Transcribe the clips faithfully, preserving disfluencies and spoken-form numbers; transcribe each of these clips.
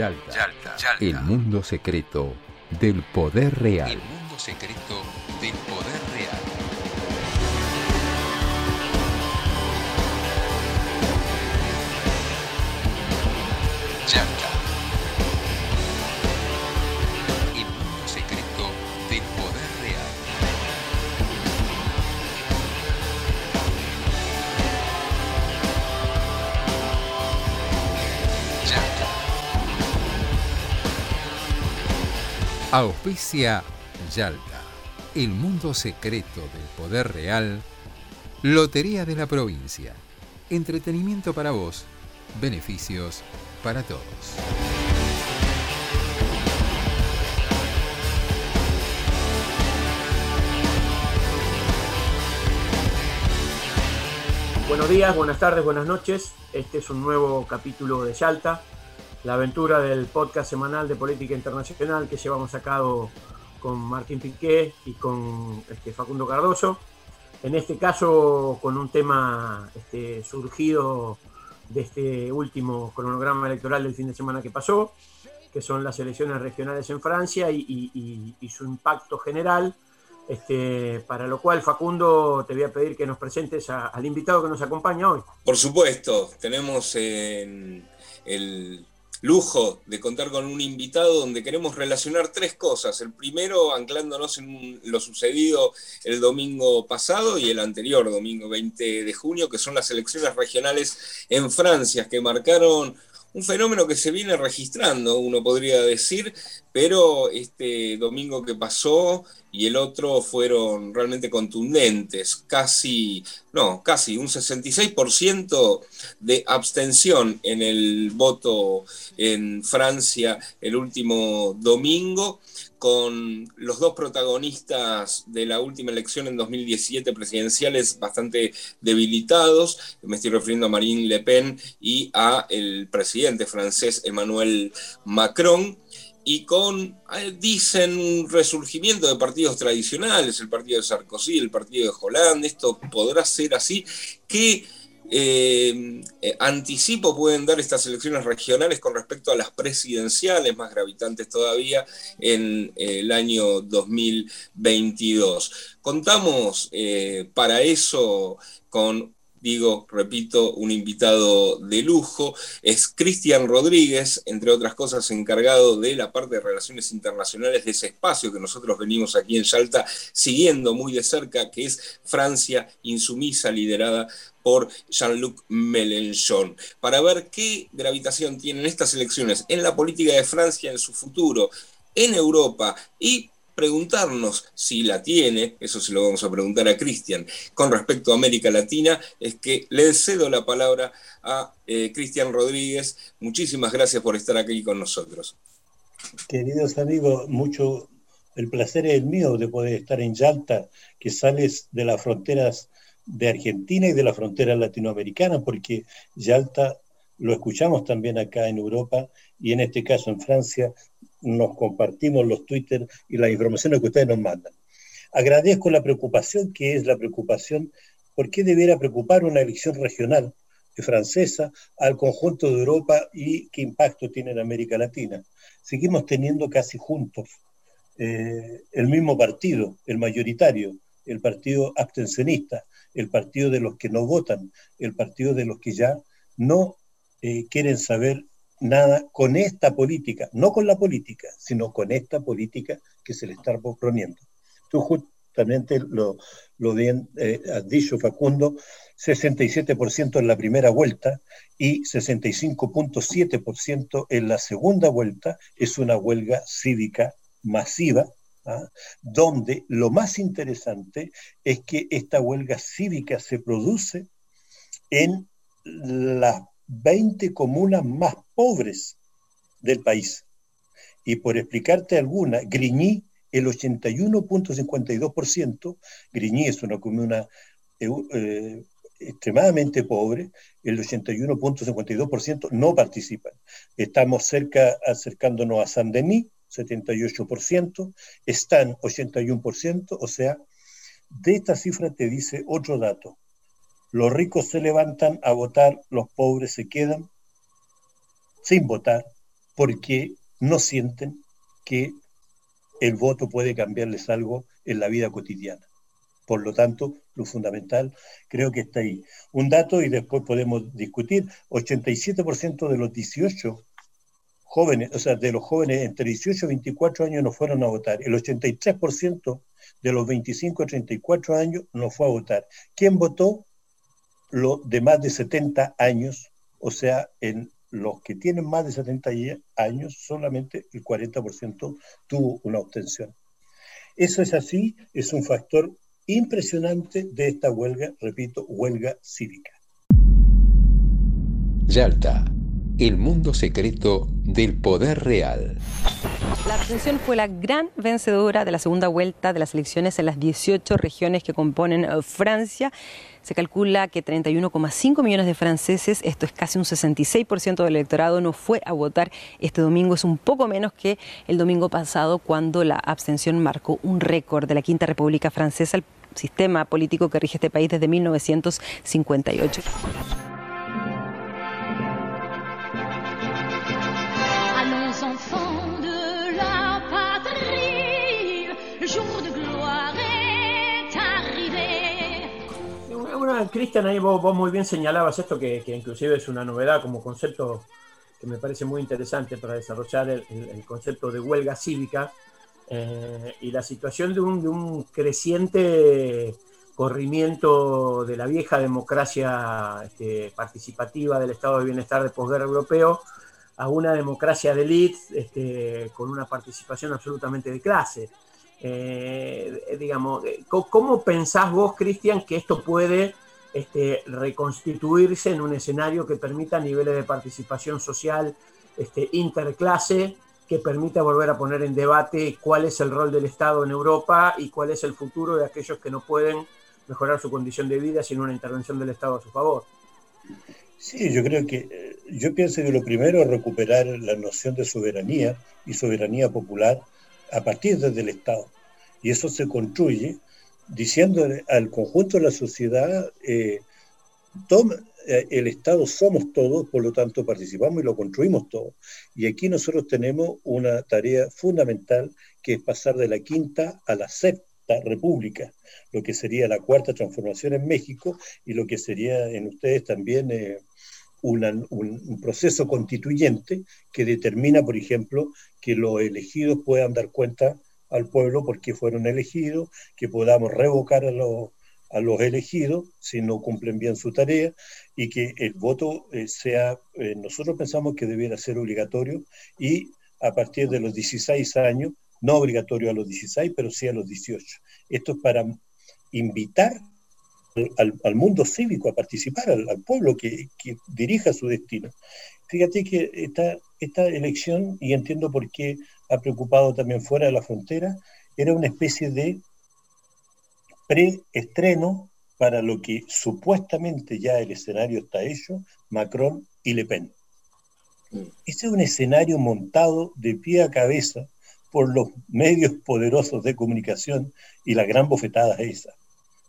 Yalta, Yalta, Yalta. El mundo secreto del poder real. El mundo secreto del poder real. Yalta. El mundo secreto del poder real. Yalta. Auspicia Yalta, el mundo secreto del poder real. Lotería de la provincia. Entretenimiento para vos, beneficios para todos. Buenos días, buenas tardes, buenas noches. Este es un nuevo capítulo de Yalta, la aventura del podcast semanal de política internacional que llevamos a cabo con Martín Piqué y con este, Facundo Cardoso. En este caso, con un tema este, surgido de este último cronograma electoral del fin de semana que pasó, que son las elecciones regionales en Francia y, y, y su impacto general, este, para lo cual, Facundo, te voy a pedir que nos presentes a, al invitado que nos acompaña hoy. Por supuesto, tenemos eh, el lujo de contar con un invitado donde queremos relacionar tres cosas. El primero, anclándonos en lo sucedido el domingo pasado y el anterior, domingo veinte de junio, que son las elecciones regionales en Francia, que marcaron un fenómeno que se viene registrando, uno podría decir, pero este domingo que pasó y el otro fueron realmente contundentes, casi, no, casi un sesenta y seis por ciento de abstención en el voto en Francia el último domingo, con los dos protagonistas de la última elección en dos mil diecisiete presidenciales bastante debilitados. Me estoy refiriendo a Marine Le Pen y a el presidente francés Emmanuel Macron, y con, dicen, un resurgimiento de partidos tradicionales, el partido de Sarkozy, el partido de Hollande. Esto podrá ser así. ¿Qué Eh, eh, anticipo pueden dar estas elecciones regionales con respecto a las presidenciales, más gravitantes todavía, en eh, el año dos mil veintidós? Contamos eh, para eso con, digo, repito, un invitado de lujo. Es Cristian Rodríguez, entre otras cosas encargado de la parte de Relaciones Internacionales, de ese espacio que nosotros venimos aquí en Yalta siguiendo muy de cerca, que es Francia Insumisa, liderada por Jean-Luc Mélenchon, para ver qué gravitación tienen estas elecciones en la política de Francia, en su futuro, en Europa, y preguntarnos si la tiene, eso se lo vamos a preguntar a Cristian, con respecto a América Latina. Es que le cedo la palabra a eh, Cristian Rodríguez. Muchísimas gracias por estar aquí con nosotros. Queridos amigos, mucho el placer es mío de poder estar en Yalta, que sales de las fronteras de Argentina y de la frontera latinoamericana, porque Yalta lo escuchamos también acá en Europa y en este caso en Francia nos compartimos los Twitter y las informaciones que ustedes nos mandan. Agradezco la preocupación, que es la preocupación, ¿por qué debiera preocupar una elección regional francesa al conjunto de Europa y qué impacto tiene en América Latina? Seguimos teniendo casi juntos eh, el mismo partido, el mayoritario, el partido abstencionista, el partido de los que no votan, el partido de los que ya no eh, quieren saber nada con esta política, no con la política, sino con esta política que se le está proponiendo. Tú justamente lo, lo bien eh, has dicho, Facundo, sesenta y siete por ciento en la primera vuelta y sesenta y cinco punto siete por ciento en la segunda vuelta. Es una huelga cívica masiva, ¿ah? Donde lo más interesante es que esta huelga cívica se produce en las veinte comunas más pobres del país. Y por explicarte alguna, Grigny, el ochenta y uno punto cincuenta y dos por ciento, Grigny es una comuna eh, extremadamente pobre, el ochenta y uno punto cincuenta y dos por ciento no participan. Estamos cerca, acercándonos a Saint-Denis, setenta y ocho por ciento, están ochenta y uno por ciento, o sea, de esta cifra te dice otro dato. Los ricos se levantan a votar, los pobres se quedan sin votar, porque no sienten que el voto puede cambiarles algo en la vida cotidiana. Por lo tanto, lo fundamental creo que está ahí. Un dato, y después podemos discutir, ochenta y siete por ciento de los dieciocho jóvenes, o sea, de los jóvenes entre dieciocho y veinticuatro años no fueron a votar. El ochenta y tres por ciento de los veinticinco a treinta y cuatro años no fue a votar. ¿Quién votó? Los de más de setenta años, o sea, en los que tienen más de setenta años, solamente el cuarenta por ciento tuvo una abstención. Eso es así, es un factor impresionante de esta huelga, repito, huelga cívica. Yalta, el mundo secreto del poder real. La abstención fue la gran vencedora de la segunda vuelta de las elecciones en las dieciocho regiones que componen Francia. Se calcula que treinta y uno coma cinco millones de franceses, esto es casi un sesenta y seis por ciento del electorado, no fue a votar este domingo. Es un poco menos que el domingo pasado, cuando la abstención marcó un récord de la Quinta República Francesa, el sistema político que rige este país desde mil novecientos cincuenta y ocho. Cristian, ahí vos, vos muy bien señalabas esto, que, que inclusive es una novedad como concepto que me parece muy interesante para desarrollar el, el concepto de huelga cívica eh, y la situación de un, de un creciente corrimiento de la vieja democracia este, participativa del estado de bienestar de posguerra europeo a una democracia de élite este, con una participación absolutamente de clase. Eh, digamos, ¿cómo pensás vos, Cristian, que esto puede este, reconstituirse en un escenario que permita niveles de participación social este, interclase, que permita volver a poner en debate cuál es el rol del Estado en Europa y cuál es el futuro de aquellos que no pueden mejorar su condición de vida sin una intervención del Estado a su favor? Sí, yo creo que, yo pienso que lo primero es recuperar la noción de soberanía y soberanía popular a partir desde el Estado. Y eso se construye diciendo al conjunto de la sociedad, eh, toma, eh, el Estado somos todos, por lo tanto participamos y lo construimos todos. Y aquí nosotros tenemos una tarea fundamental, que es pasar de la quinta a la sexta república, lo que sería la cuarta transformación en México y lo que sería en ustedes también eh, Una, un, un proceso constituyente que determina, por ejemplo, que los elegidos puedan dar cuenta al pueblo por qué fueron elegidos, que podamos revocar a los, a los elegidos si no cumplen bien su tarea, y que el voto eh, sea, eh, nosotros pensamos que debiera ser obligatorio, y a partir de los dieciséis años, no obligatorio a los dieciséis, pero sí a los dieciocho. Esto es para invitar Al, al mundo cívico a participar, al, al pueblo que, que dirija su destino. Fíjate que esta, esta elección, y entiendo por qué ha preocupado también fuera de la frontera, era una especie de preestreno para lo que supuestamente ya el escenario está hecho, Macron y Le Pen. Ese es un escenario montado de pie a cabeza por los medios poderosos de comunicación y la gran bofetada es esa.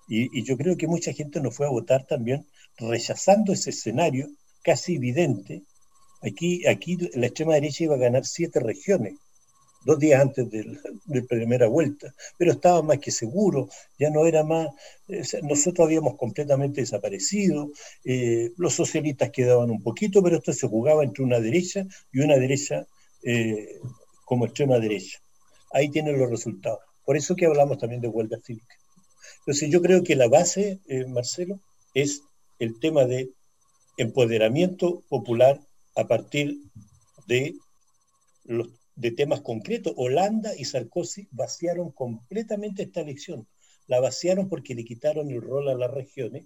Y, y yo creo que mucha gente no fue a votar también rechazando ese escenario casi evidente. Aquí, aquí la extrema derecha iba a ganar siete regiones, dos días antes de la primera vuelta, pero estaba más que seguro, ya no era más, eh, nosotros habíamos completamente desaparecido, eh, los socialistas quedaban un poquito, pero esto se jugaba entre una derecha y una derecha eh, como extrema derecha. Ahí tienen los resultados. Por eso que hablamos también de huelga cívica. Entonces yo creo que la base, eh, Marcelo, es el tema de empoderamiento popular a partir de, los, de temas concretos. Holanda y Sarkozy vaciaron completamente esta elección. La vaciaron porque le quitaron el rol a las regiones.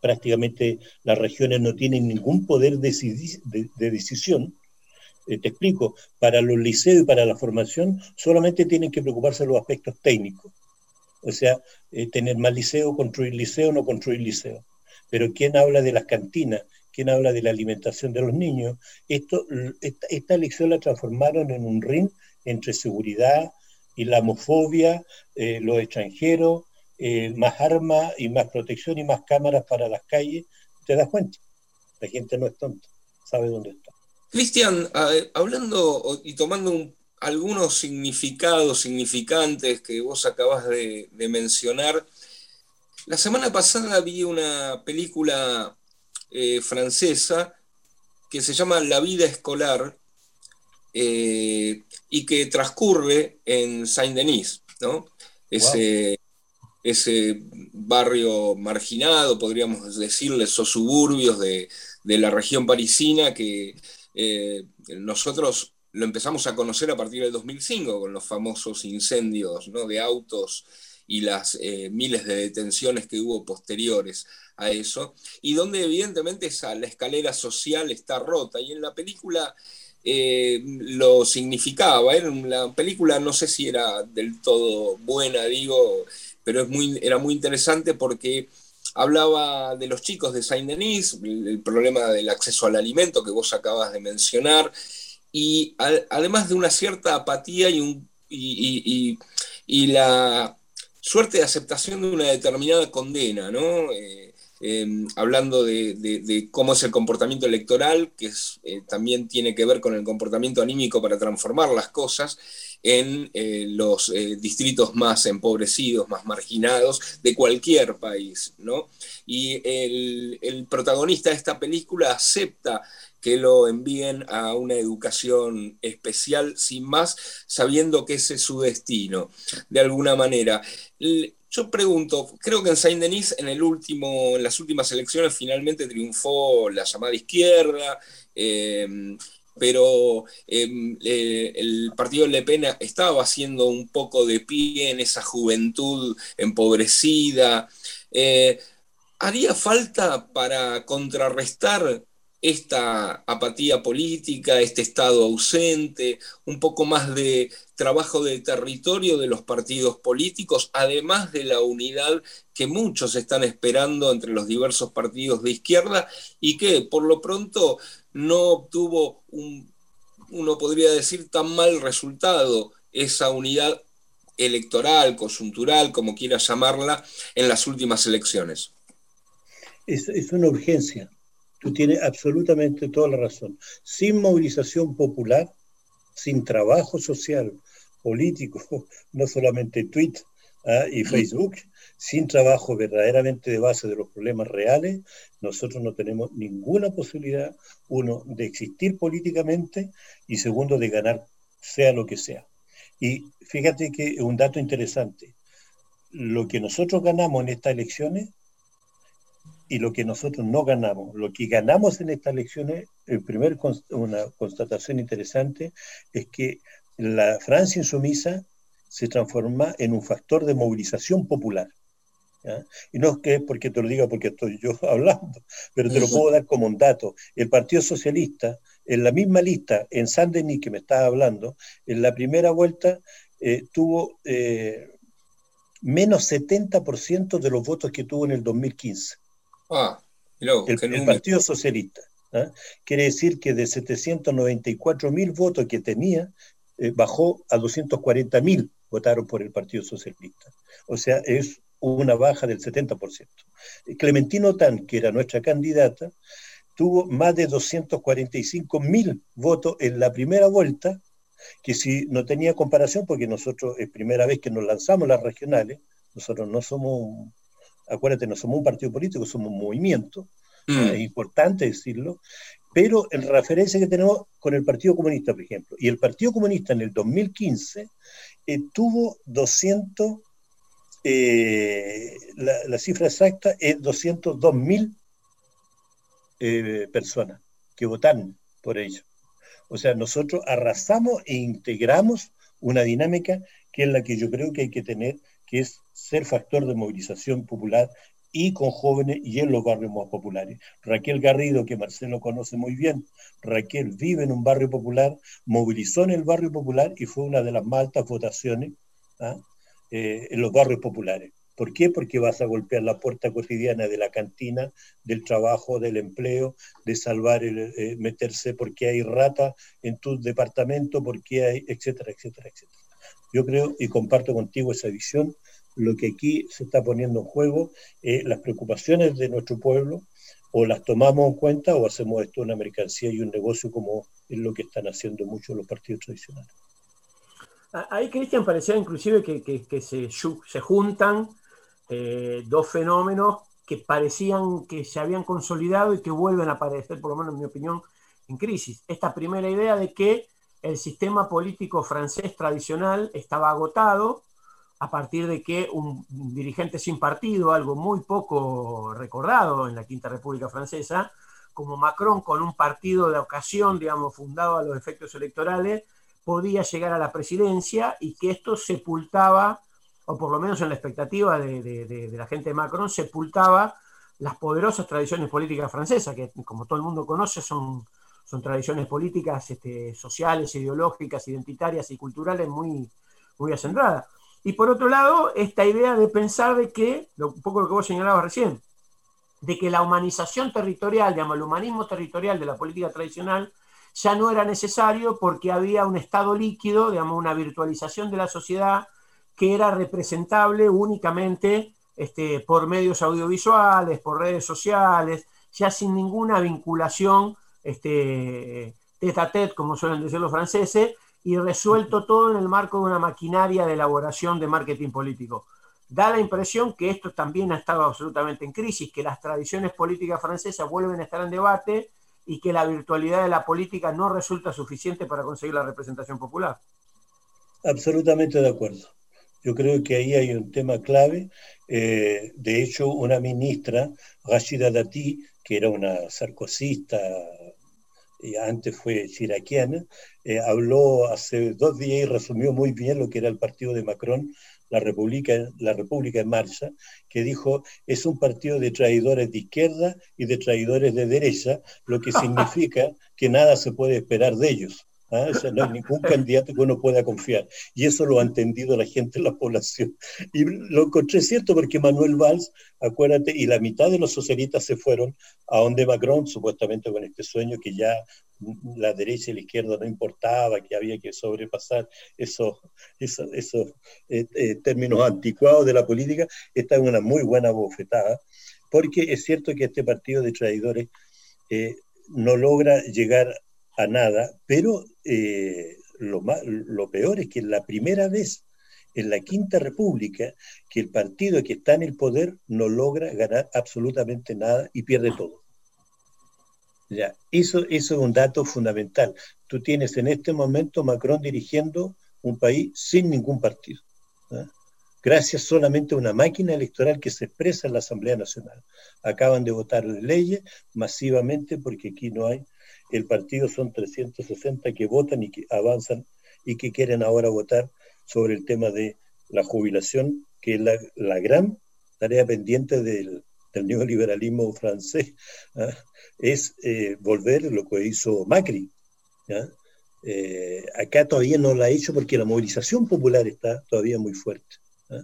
Prácticamente las regiones no tienen ningún poder de, de, de decisión. Eh, te explico, para los liceos y para la formación solamente tienen que preocuparse de los aspectos técnicos. O sea, eh, tener más liceo, construir liceo, no construir liceo. Pero ¿quién habla de las cantinas? ¿Quién habla de la alimentación de los niños? Esto, esta, esta elección la transformaron en un ring entre seguridad, islamofobia, eh, los extranjeros, eh, más armas y más protección y más cámaras para las calles. ¿Te das cuenta? La gente no es tonta, sabe dónde está. Cristian, hablando y tomando un, algunos significados significantes que vos acabás de, de mencionar, la semana pasada vi una película eh, francesa que se llama La vida escolar eh, y que transcurre en Saint-Denis, ¿no? Ese, wow. ese barrio marginado, podríamos decirle, esos suburbios de, de la región parisina que... Eh, nosotros lo empezamos a conocer a partir del dos mil cinco con los famosos incendios, ¿no?, de autos y las eh, miles de detenciones que hubo posteriores a eso, y donde evidentemente esa, la escalera social está rota, y en la película eh, lo significaba, ¿eh? La película no sé si era del todo buena, digo, pero es muy, era muy interesante porque... Hablaba de los chicos de Saint-Denis, el problema del acceso al alimento que vos acabas de mencionar, y al, además de una cierta apatía y, un, y, y, y, y la suerte de aceptación de una determinada condena, ¿no? Eh, eh, hablando de, de, de cómo es el comportamiento electoral, que es, eh, también tiene que ver con el comportamiento anímico para transformar las cosas, en eh, los eh, distritos más empobrecidos, más marginados de cualquier país, ¿no? Y el, el protagonista de esta película acepta que lo envíen a una educación especial, sin más, sabiendo que ese es su destino, de alguna manera. Yo pregunto, creo que en Saint-Denis, en, el último, en las últimas elecciones, finalmente triunfó la llamada izquierda, eh, pero eh, eh, el partido Le Pen estaba haciendo un poco de pie en esa juventud empobrecida. Eh, ¿Haría falta para contrarrestar esta apatía política, este estado ausente, un poco más de trabajo de territorio de los partidos políticos, además de la unidad que muchos están esperando entre los diversos partidos de izquierda y que, por lo pronto, no obtuvo, un, uno podría decir, tan mal resultado esa unidad electoral, coyuntural, como quiera llamarla, en las últimas elecciones? Es, es una urgencia. Tú tienes absolutamente toda la razón. Sin movilización popular, sin trabajo social, político, no solamente tweet ¿eh? y Facebook, sin trabajo verdaderamente de base de los problemas reales, nosotros no tenemos ninguna posibilidad, uno, de existir políticamente y segundo, de ganar sea lo que sea. Y fíjate que es un dato interesante. Lo que nosotros ganamos en estas elecciones y lo que nosotros no ganamos. Lo que ganamos en estas elecciones, el primer const- una constatación interesante, es que la Francia Insumisa se transforma en un factor de movilización popular. ¿Ya? Y no es que es porque te lo diga porque estoy yo hablando, pero te lo puedo dar como un dato. El Partido Socialista, en la misma lista, en Saint-Denis que me estaba hablando, en la primera vuelta eh, tuvo eh, menos setenta por ciento de los votos que tuvo en el dos mil quince. Ah, luego, el, el Partido Socialista. ¿eh? Quiere decir que de setecientos noventa y cuatro mil votos que tenía, eh, bajó a doscientos cuarenta mil votaron por el Partido Socialista. O sea, es una baja del setenta por ciento. Clementino Tan, que era nuestra candidata, tuvo más de doscientos cuarenta y cinco mil votos en la primera vuelta, que si no tenía comparación, porque nosotros es primera vez que nos lanzamos las regionales, nosotros no somos... Acuérdate, no somos un partido político, somos un movimiento, mm. es importante decirlo, pero en referencia que tenemos con el Partido Comunista, por ejemplo, y el Partido Comunista en el dos mil quince eh, tuvo doscientos, eh, la, la cifra exacta es doscientos dos mil eh, personas que votaron por ello. O sea, nosotros arrasamos e integramos una dinámica que es la que yo creo que hay que tener, que es ser factor de movilización popular y con jóvenes y en los barrios más populares. Raquel Garrido, que Marcelo conoce muy bien, Raquel vive en un barrio popular, movilizó en el barrio popular y fue una de las más altas votaciones ¿ah? eh, en los barrios populares. ¿Por qué? Porque vas a golpear la puerta cotidiana de la cantina, del trabajo, del empleo, de salvar, el, eh, meterse porque hay rata en tu departamento, porque hay, etcétera, etcétera, etcétera. Yo creo y comparto contigo esa visión. Lo que aquí se está poniendo en juego, eh, las preocupaciones de nuestro pueblo, o las tomamos en cuenta o hacemos esto una mercancía y un negocio, como es lo que están haciendo muchos los partidos tradicionales. Ahí, Cristian, parecía inclusive que, que, que se, se juntan eh, dos fenómenos que parecían que se habían consolidado y que vuelven a aparecer, por lo menos en mi opinión, en crisis. Esta primera idea de que el sistema político francés tradicional estaba agotado a partir de que un dirigente sin partido, algo muy poco recordado en la Quinta República Francesa, como Macron, con un partido de ocasión, digamos, fundado a los efectos electorales, podía llegar a la presidencia, y que esto sepultaba, o por lo menos en la expectativa de, de, de, de la gente de Macron, sepultaba las poderosas tradiciones políticas francesas, que como todo el mundo conoce son, son tradiciones políticas este, sociales, ideológicas, identitarias y culturales muy, muy acendradas. Y por otro lado, esta idea de pensar de que, un poco lo que vos señalabas recién, de que la humanización territorial, digamos, el humanismo territorial de la política tradicional ya no era necesario porque había un estado líquido, digamos, una virtualización de la sociedad que era representable únicamente este, por medios audiovisuales, por redes sociales, ya sin ninguna vinculación este, tête à tête, como suelen decir los franceses, y resuelto todo en el marco de una maquinaria de elaboración de marketing político. Da la impresión que esto también ha estado absolutamente en crisis, que las tradiciones políticas francesas vuelven a estar en debate y que la virtualidad de la política no resulta suficiente para conseguir la representación popular. Absolutamente de acuerdo. Yo creo que ahí hay un tema clave. Eh, de hecho, una ministra, Rashida Dati, que era una sarcosista, y antes fue chiraquiana, eh, habló hace dos días y resumió muy bien lo que era el partido de Macron, la República, la República en Marcha, que dijo, es un partido de traidores de izquierda y de traidores de derecha, lo que significa que nada se puede esperar de ellos. ¿Ah? O sea, no hay ningún candidato que uno pueda confiar. Y eso lo ha entendido la gente, la población. Y lo encontré cierto porque Manuel Valls, acuérdate, y la mitad de los socialistas se fueron a donde Macron, supuestamente con este sueño que ya la derecha y la izquierda no importaba, que había que sobrepasar esos, esos, esos eh, eh, términos anticuados de la política. Esta es una muy buena bofetada, porque es cierto que este partido de traidores eh, no logra llegar a nada, pero eh, lo, más, lo peor es que es la primera vez en la Quinta República que el partido que está en el poder no logra ganar absolutamente nada y pierde todo. Ya, eso, eso es un dato fundamental. Tú tienes en este momento Macron dirigiendo un país sin ningún partido, ¿eh? Gracias solamente a una máquina electoral que se expresa en la Asamblea Nacional. Acaban de votar leyes masivamente porque aquí no hay. El partido son trescientos sesenta que votan y que avanzan y que quieren ahora votar sobre el tema de la jubilación, que es la, la gran tarea pendiente del, del neoliberalismo francés, ¿ah? Es eh, volver lo que hizo Macri. ¿Ah? Eh, acá todavía no la ha hecho porque la movilización popular está todavía muy fuerte. ¿Ah?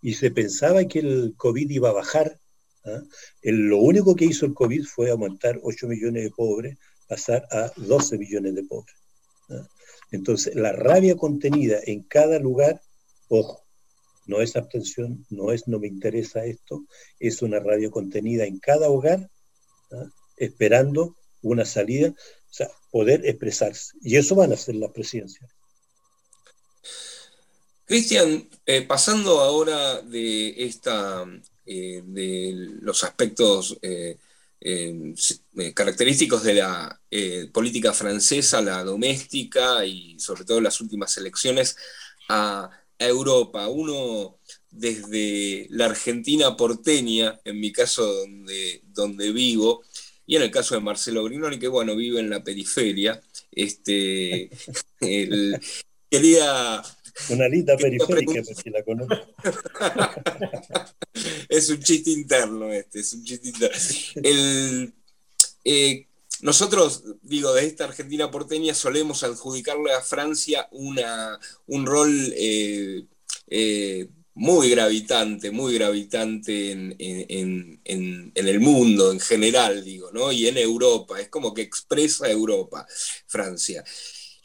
Y se pensaba que el COVID iba a bajar. ¿Ah? El, lo único que hizo el COVID fue aumentar ocho millones de pobres, pasar a doce millones de pobres. ¿Ah? Entonces, la rabia contenida en cada lugar, ojo, no es abstención, no es no me interesa esto, es una rabia contenida en cada hogar, ¿ah? Esperando una salida, o sea, poder expresarse. Y eso van a ser las presidencias. Cristian, eh, pasando ahora de esta, eh, de los aspectos eh, Eh, eh, característicos de la eh, política francesa, la doméstica y sobre todo las últimas elecciones a, a Europa. Uno desde la Argentina porteña, en mi caso donde, donde vivo, y en el caso de Marcelo Brignoni, que bueno, vive en la periferia, este, el, quería... Una linda periférica, si la conozco. Es un chiste interno este, es un chiste interno. El, eh, nosotros, digo, de esta Argentina porteña solemos adjudicarle a Francia una, un rol eh, eh, muy gravitante, muy gravitante en, en, en, en el mundo en general, digo, ¿no? Y en Europa, es como que expresa Europa, Francia.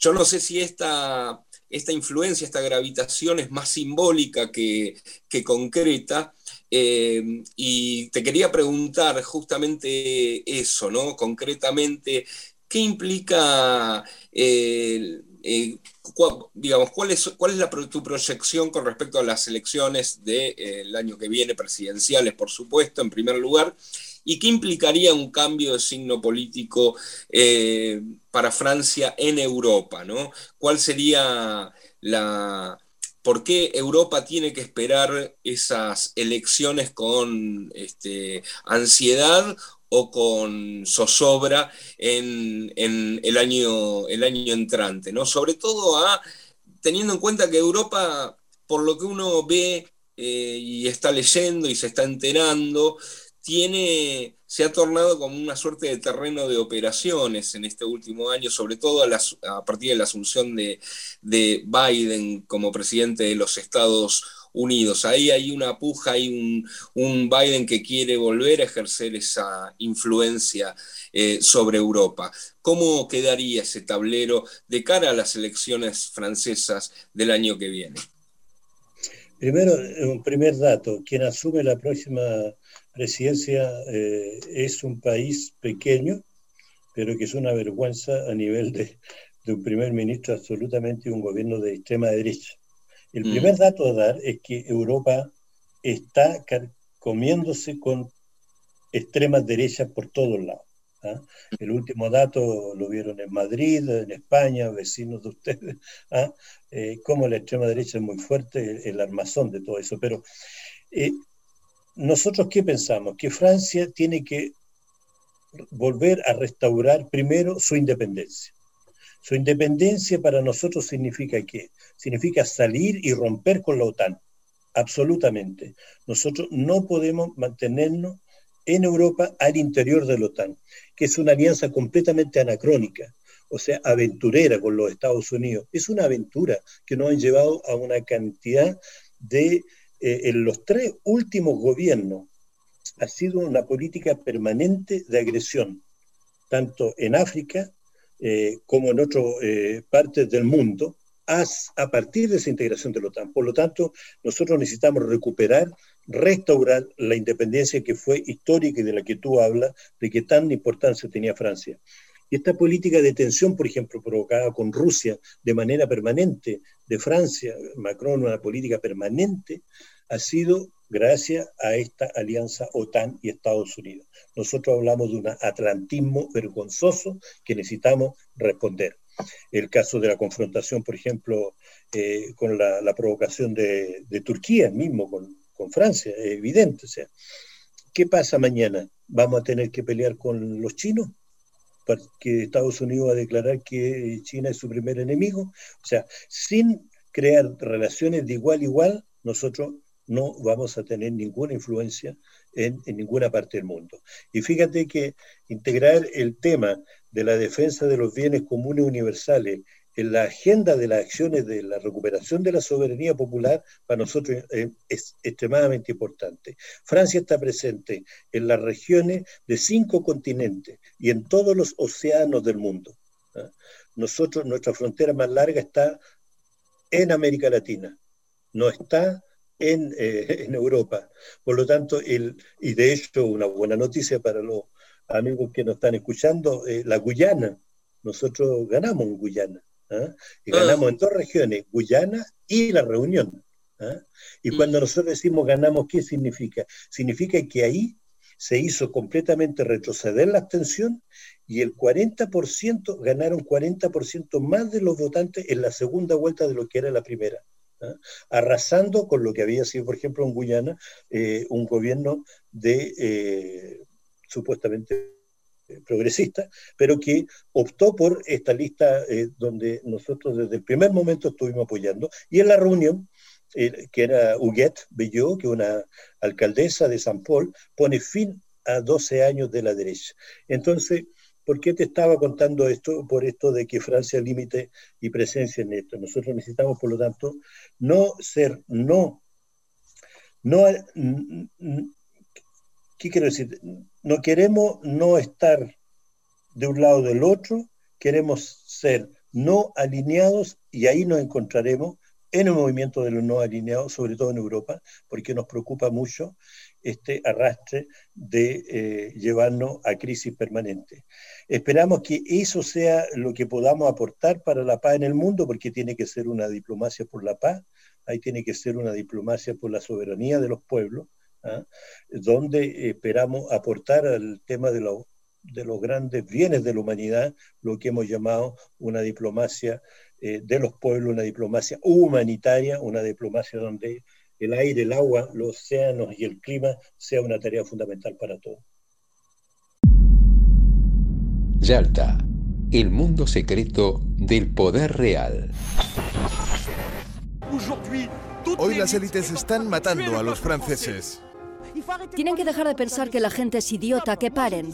Yo no sé si esta... Esta influencia, esta gravitación es más simbólica que, que concreta, Eh, y te quería preguntar justamente eso, ¿no? Concretamente, ¿qué implica, eh, eh, cu- digamos, cuál es, cuál es la pro- tu proyección con respecto a las elecciones del de, eh, año que viene, presidenciales, por supuesto, en primer lugar? ¿Y qué implicaría un cambio de signo político eh, para Francia en Europa, ¿no? ¿Cuál sería la... ¿Por qué Europa tiene que esperar esas elecciones con este, ansiedad o con zozobra en, en el año, el año entrante, ¿no? Sobre todo a, teniendo en cuenta que Europa, por lo que uno ve eh, y está leyendo y se está enterando, tiene, se ha tornado como una suerte de terreno de operaciones en este último año, sobre todo a, la, a partir de la asunción de, de Biden como presidente de los Estados Unidos. Ahí hay una puja, hay un, un Biden que quiere volver a ejercer esa influencia eh, sobre Europa. ¿Cómo quedaría ese tablero de cara a las elecciones francesas del año que viene? Primero, un primer dato, quien asume la próxima presidencia eh, es un país pequeño, pero que es una vergüenza a nivel de, de un primer ministro absolutamente y un gobierno de extrema derecha. El mm. primer dato a dar es que Europa está car- comiéndose con extremas derechas por todos lados, ¿eh? El último dato lo vieron en Madrid, en España, vecinos de ustedes, ¿eh? Eh, como la extrema derecha es muy fuerte, el, el armazón de todo eso, pero... Eh, ¿Nosotros qué pensamos? Que Francia tiene que volver a restaurar primero su independencia. Su independencia para nosotros significa ¿qué? Significa salir y romper con la OTAN, absolutamente. Nosotros no podemos mantenernos en Europa al interior de la OTAN, que es una alianza completamente anacrónica, o sea, aventurera con los Estados Unidos. Es una aventura que nos han llevado a una cantidad de... Eh, en los tres últimos gobiernos ha sido una política permanente de agresión, tanto en África eh, como en otras eh, partes del mundo, as, a partir de esa integración de la OTAN. Por lo tanto, nosotros necesitamos recuperar, restaurar la independencia que fue histórica y de la que tú hablas, de que tan importancia tenía Francia. Y esta política de tensión, por ejemplo, provocada con Rusia de manera permanente, de Francia, Macron, una política permanente, ha sido gracias a esta alianza OTAN y Estados Unidos. Nosotros hablamos de un atlantismo vergonzoso que necesitamos responder. El caso de la confrontación, por ejemplo, eh, con la, la provocación de, de Turquía mismo, con, con Francia, es evidente. O sea, ¿qué pasa mañana? ¿Vamos a tener que pelear con los chinos? Porque Estados Unidos va a declarar que China es su primer enemigo. O sea, sin crear relaciones de igual a igual, nosotros no vamos a tener ninguna influencia en, en ninguna parte del mundo. Y fíjate que integrar el tema de la defensa de los bienes comunes universales en la agenda de las acciones de la recuperación de la soberanía popular para nosotros eh, es extremadamente importante. Francia está presente en las regiones de cinco continentes y en todos los océanos del mundo. ¿Ah? Nosotros, nuestra frontera más larga está en América Latina, no está en, eh, en Europa. Por lo tanto, el, y de hecho una buena noticia para los amigos que nos están escuchando, eh, la Guyana, nosotros ganamos en Guyana. ¿Ah? Y ganamos en dos regiones, Guyana y La Reunión. ¿Ah? Y cuando nosotros decimos ganamos, ¿qué significa? Significa que ahí se hizo completamente retroceder la abstención y el cuarenta por ciento, ganaron cuarenta por ciento más de los votantes en la segunda vuelta de lo que era la primera. ¿Ah? Arrasando con lo que había sido, por ejemplo, en Guyana, eh, un gobierno de eh, supuestamente... progresista, pero que optó por esta lista eh, donde nosotros desde el primer momento estuvimos apoyando. Y en la reunión, eh, que era Huguette Belló, que una alcaldesa de San Paul, pone fin a doce años de la derecha. Entonces, ¿por qué te estaba contando esto? Por esto de que Francia límite y presencia en esto. Nosotros necesitamos, por lo tanto, no ser, no, no, n- n- ¿qué quiero decir? No queremos no estar de un lado del otro, queremos ser no alineados y ahí nos encontraremos en el movimiento de los no alineados, sobre todo en Europa, porque nos preocupa mucho este arrastre de eh, llevarnos a crisis permanente. Esperamos que eso sea lo que podamos aportar para la paz en el mundo, porque tiene que ser una diplomacia por la paz, ahí tiene que ser una diplomacia por la soberanía de los pueblos, ¿ah? Donde esperamos aportar al tema de los de los grandes bienes de la humanidad, lo que hemos llamado una diplomacia eh, de los pueblos, una diplomacia humanitaria, una diplomacia donde el aire, el agua, los océanos y el clima sea una tarea fundamental para todos. Yalta, el mundo secreto del poder real. Hoy las élites están matando a los franceses. Tienen que dejar de pensar que la gente es idiota, que paren.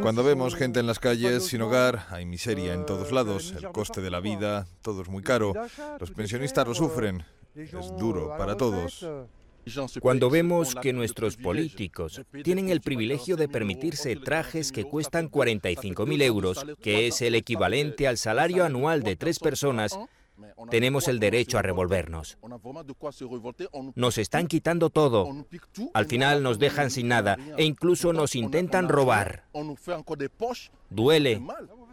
Cuando vemos gente en las calles sin hogar, hay miseria en todos lados, el coste de la vida, todo es muy caro, los pensionistas lo sufren, es duro para todos. Cuando vemos que nuestros políticos tienen el privilegio de permitirse trajes que cuestan cuarenta y cinco mil euros, que es el equivalente al salario anual de tres personas, tenemos el derecho a revolvernos. Nos están quitando todo. Al final nos dejan sin nada e incluso nos intentan robar. Duele. Macron,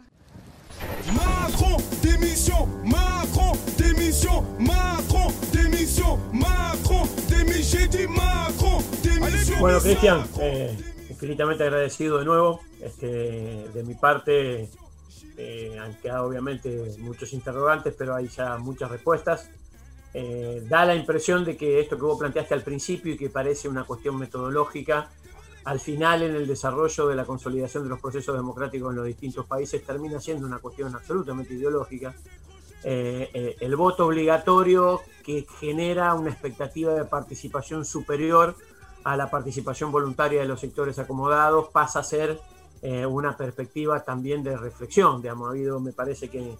démission, Macron, démission, Macron, démission, Macron, démission, Macron, démission. Bueno, Cristian, eh, infinitamente agradecido de nuevo. Este, de mi parte... Eh, han quedado obviamente muchos interrogantes, pero hay ya muchas respuestas. Eh, da la impresión de que esto que vos planteaste al principio y que parece una cuestión metodológica, al final en el desarrollo de la consolidación de los procesos democráticos en los distintos países termina siendo una cuestión absolutamente ideológica. Eh, eh, el voto obligatorio que genera una expectativa de participación superior a la participación voluntaria de los sectores acomodados pasa a ser Eh, una perspectiva también de reflexión. Digamos, ha habido, me parece que,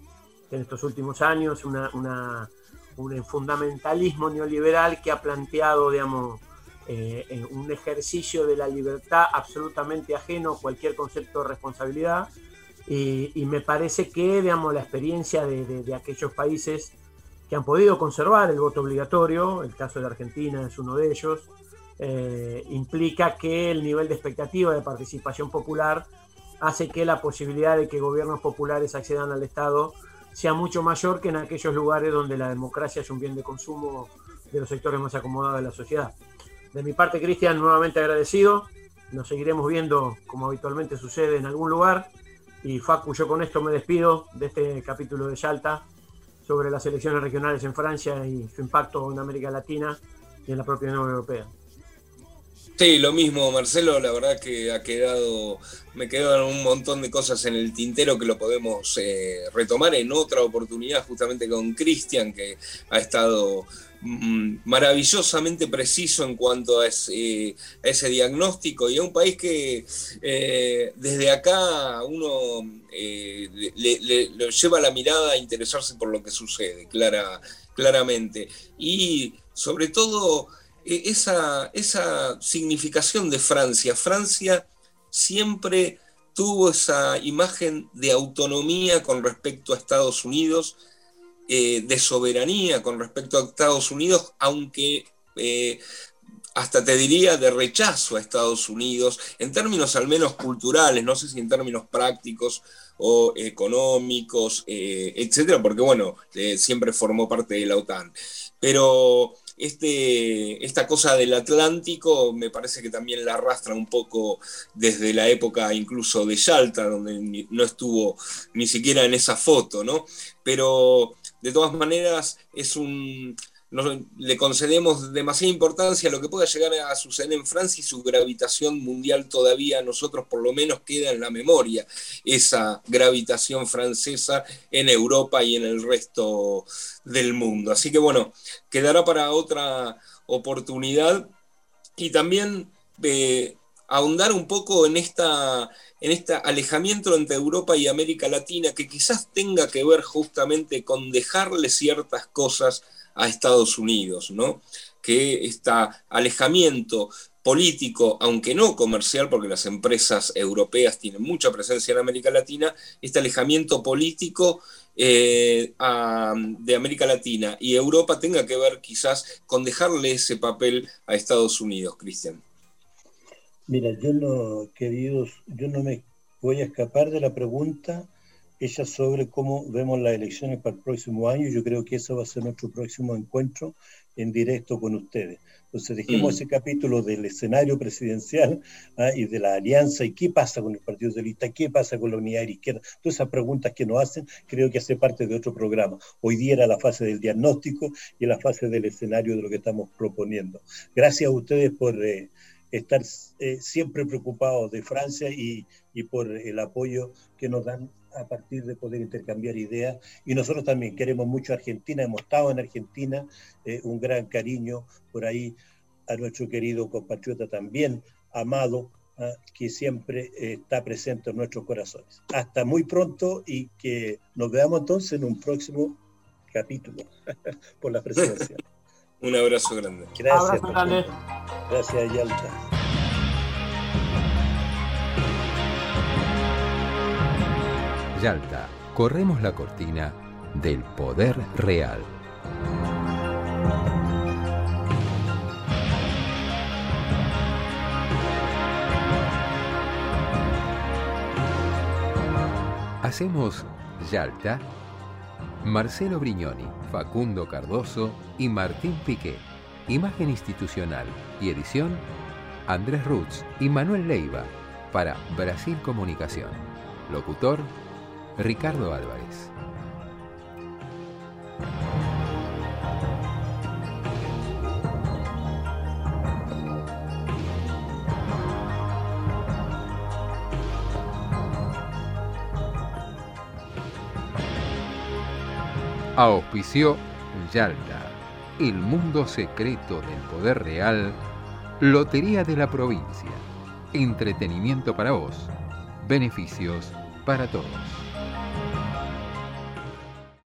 que en estos últimos años una, una, un fundamentalismo neoliberal que ha planteado, digamos, eh, un ejercicio de la libertad absolutamente ajeno a cualquier concepto de responsabilidad y, y me parece que, digamos, la experiencia de, de, de aquellos países que han podido conservar el voto obligatorio, el caso de la Argentina es uno de ellos, Eh, implica que el nivel de expectativa de participación popular hace que la posibilidad de que gobiernos populares accedan al Estado sea mucho mayor que en aquellos lugares donde la democracia es un bien de consumo de los sectores más acomodados de la sociedad. De mi parte, Cristian, nuevamente agradecido. Nos seguiremos viendo como habitualmente sucede en algún lugar. Y Facu, yo con esto me despido de este capítulo de Yalta sobre las elecciones regionales en Francia y su impacto en América Latina y en la propia Unión Europea. Sí, lo mismo, Marcelo, la verdad que ha quedado, me quedan un montón de cosas en el tintero que lo podemos eh, retomar en otra oportunidad, justamente con Cristian, que ha estado mm, maravillosamente preciso en cuanto a ese, eh, a ese diagnóstico, y a un país que eh, desde acá uno eh, le, le, le lleva la mirada a interesarse por lo que sucede, clara, claramente, y sobre todo... Esa, esa significación de Francia. Francia siempre tuvo esa imagen de autonomía con respecto a Estados Unidos, eh, de soberanía con respecto a Estados Unidos, aunque eh, hasta te diría de rechazo a Estados Unidos, en términos al menos culturales, no sé si en términos prácticos o económicos, eh, etcétera, porque bueno, eh, siempre formó parte de la OTAN. Pero... Este, esta cosa del Atlántico me parece que también la arrastra un poco desde la época incluso de Yalta, donde ni, no estuvo ni siquiera en esa foto, ¿no? Pero de todas maneras es un, nos, le concedemos demasiada importancia a lo que pueda llegar a suceder en Francia y su gravitación mundial todavía a nosotros por lo menos queda en la memoria, esa gravitación francesa en Europa y en el resto del mundo. Así que bueno, quedará para otra oportunidad y también eh, ahondar un poco en esta, en este alejamiento entre Europa y América Latina que quizás tenga que ver justamente con dejarle ciertas cosas a Estados Unidos, ¿no? Que este alejamiento político, aunque no comercial, porque las empresas europeas tienen mucha presencia en América Latina, este alejamiento político eh, a, de América Latina y Europa tenga que ver quizás con dejarle ese papel a Estados Unidos, Cristian. Mira, yo no, queridos, yo no me voy a escapar de la pregunta ella sobre cómo vemos las elecciones para el próximo año. Yo creo que ese va a ser nuestro próximo encuentro en directo con ustedes. Entonces dejemos mm. ese capítulo del escenario presidencial ¿ah? y de la alianza y qué pasa con el Partido Socialista, qué pasa con la unidad de la izquierda. Todas esas preguntas que nos hacen creo que hace parte de otro programa. Hoy día era la fase del diagnóstico y la fase del escenario de lo que estamos proponiendo. Gracias a ustedes por... Eh, estar eh, siempre preocupados de Francia y, y por el apoyo que nos dan a partir de poder intercambiar ideas. Y nosotros también queremos mucho a Argentina, hemos estado en Argentina, eh, un gran cariño por ahí a nuestro querido compatriota también, Amado, eh, que siempre eh, está presente en nuestros corazones. Hasta muy pronto y que nos veamos entonces en un próximo capítulo por la presidencia. Un abrazo grande. Gracias. Abrazo grande. Gracias, Yalta. Yalta, corremos la cortina del poder real. Hacemos Yalta. Marcelo Brignoni, Facundo Cardoso y Martín Piqué. Imagen institucional y edición, Andrés Rutz y Manuel Leiva para Brasil Comunicación. Locutor, Ricardo Álvarez. Auspició Yalta, el mundo secreto del poder real, Lotería de la Provincia, entretenimiento para vos, beneficios para todos.